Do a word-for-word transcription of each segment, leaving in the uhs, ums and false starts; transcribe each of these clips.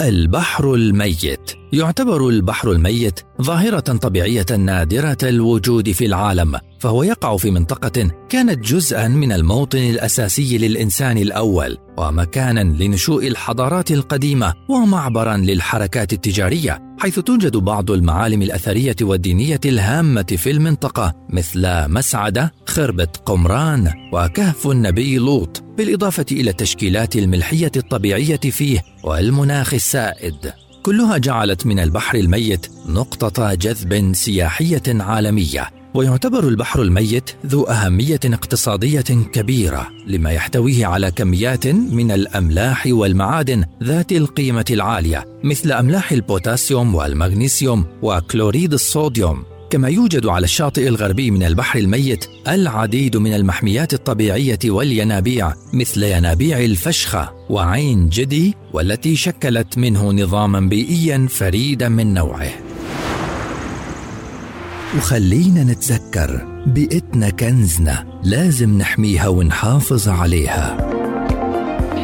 البحر الميت. يعتبر البحر الميت ظاهرة طبيعية نادرة الوجود في العالم، فهو يقع في منطقة كانت جزءاً من الموطن الأساسي للإنسان الأول، ومكاناً لنشوء الحضارات القديمة، ومعبراً للحركات التجارية، حيث توجد بعض المعالم الأثرية والدينية الهامة في المنطقة مثل مسعدة، خربة قمران، وكهف النبي لوط، بالإضافة إلى التشكيلات الملحية الطبيعية فيه والمناخ السائد. كلها جعلت من البحر الميت نقطة جذب سياحية عالمية. ويعتبر البحر الميت ذو أهمية اقتصادية كبيرة، لما يحتويه على كميات من الأملاح والمعادن ذات القيمة العالية، مثل أملاح البوتاسيوم والمغنيسيوم وكلوريد الصوديوم. كما يوجد على الشاطئ الغربي من البحر الميت العديد من المحميات الطبيعية والينابيع، مثل ينابيع الفشخة وعين جدي، والتي شكلت منه نظاما بيئيا فريدا من نوعه. وخلينا نتذكر، بيئتنا كنزنا، لازم نحميها ونحافظ عليها.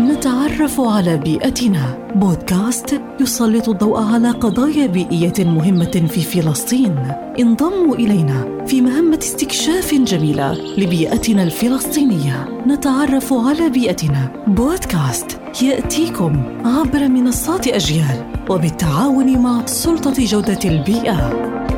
نتعرف على بيئتنا، بودكاست يسلط الضوء على قضايا بيئية مهمة في فلسطين. انضموا إلينا في مهمة استكشاف جميلة لبيئتنا الفلسطينية. نتعرف على بيئتنا، بودكاست يأتيكم عبر منصات أجيال وبالتعاون مع سلطة جودة البيئة.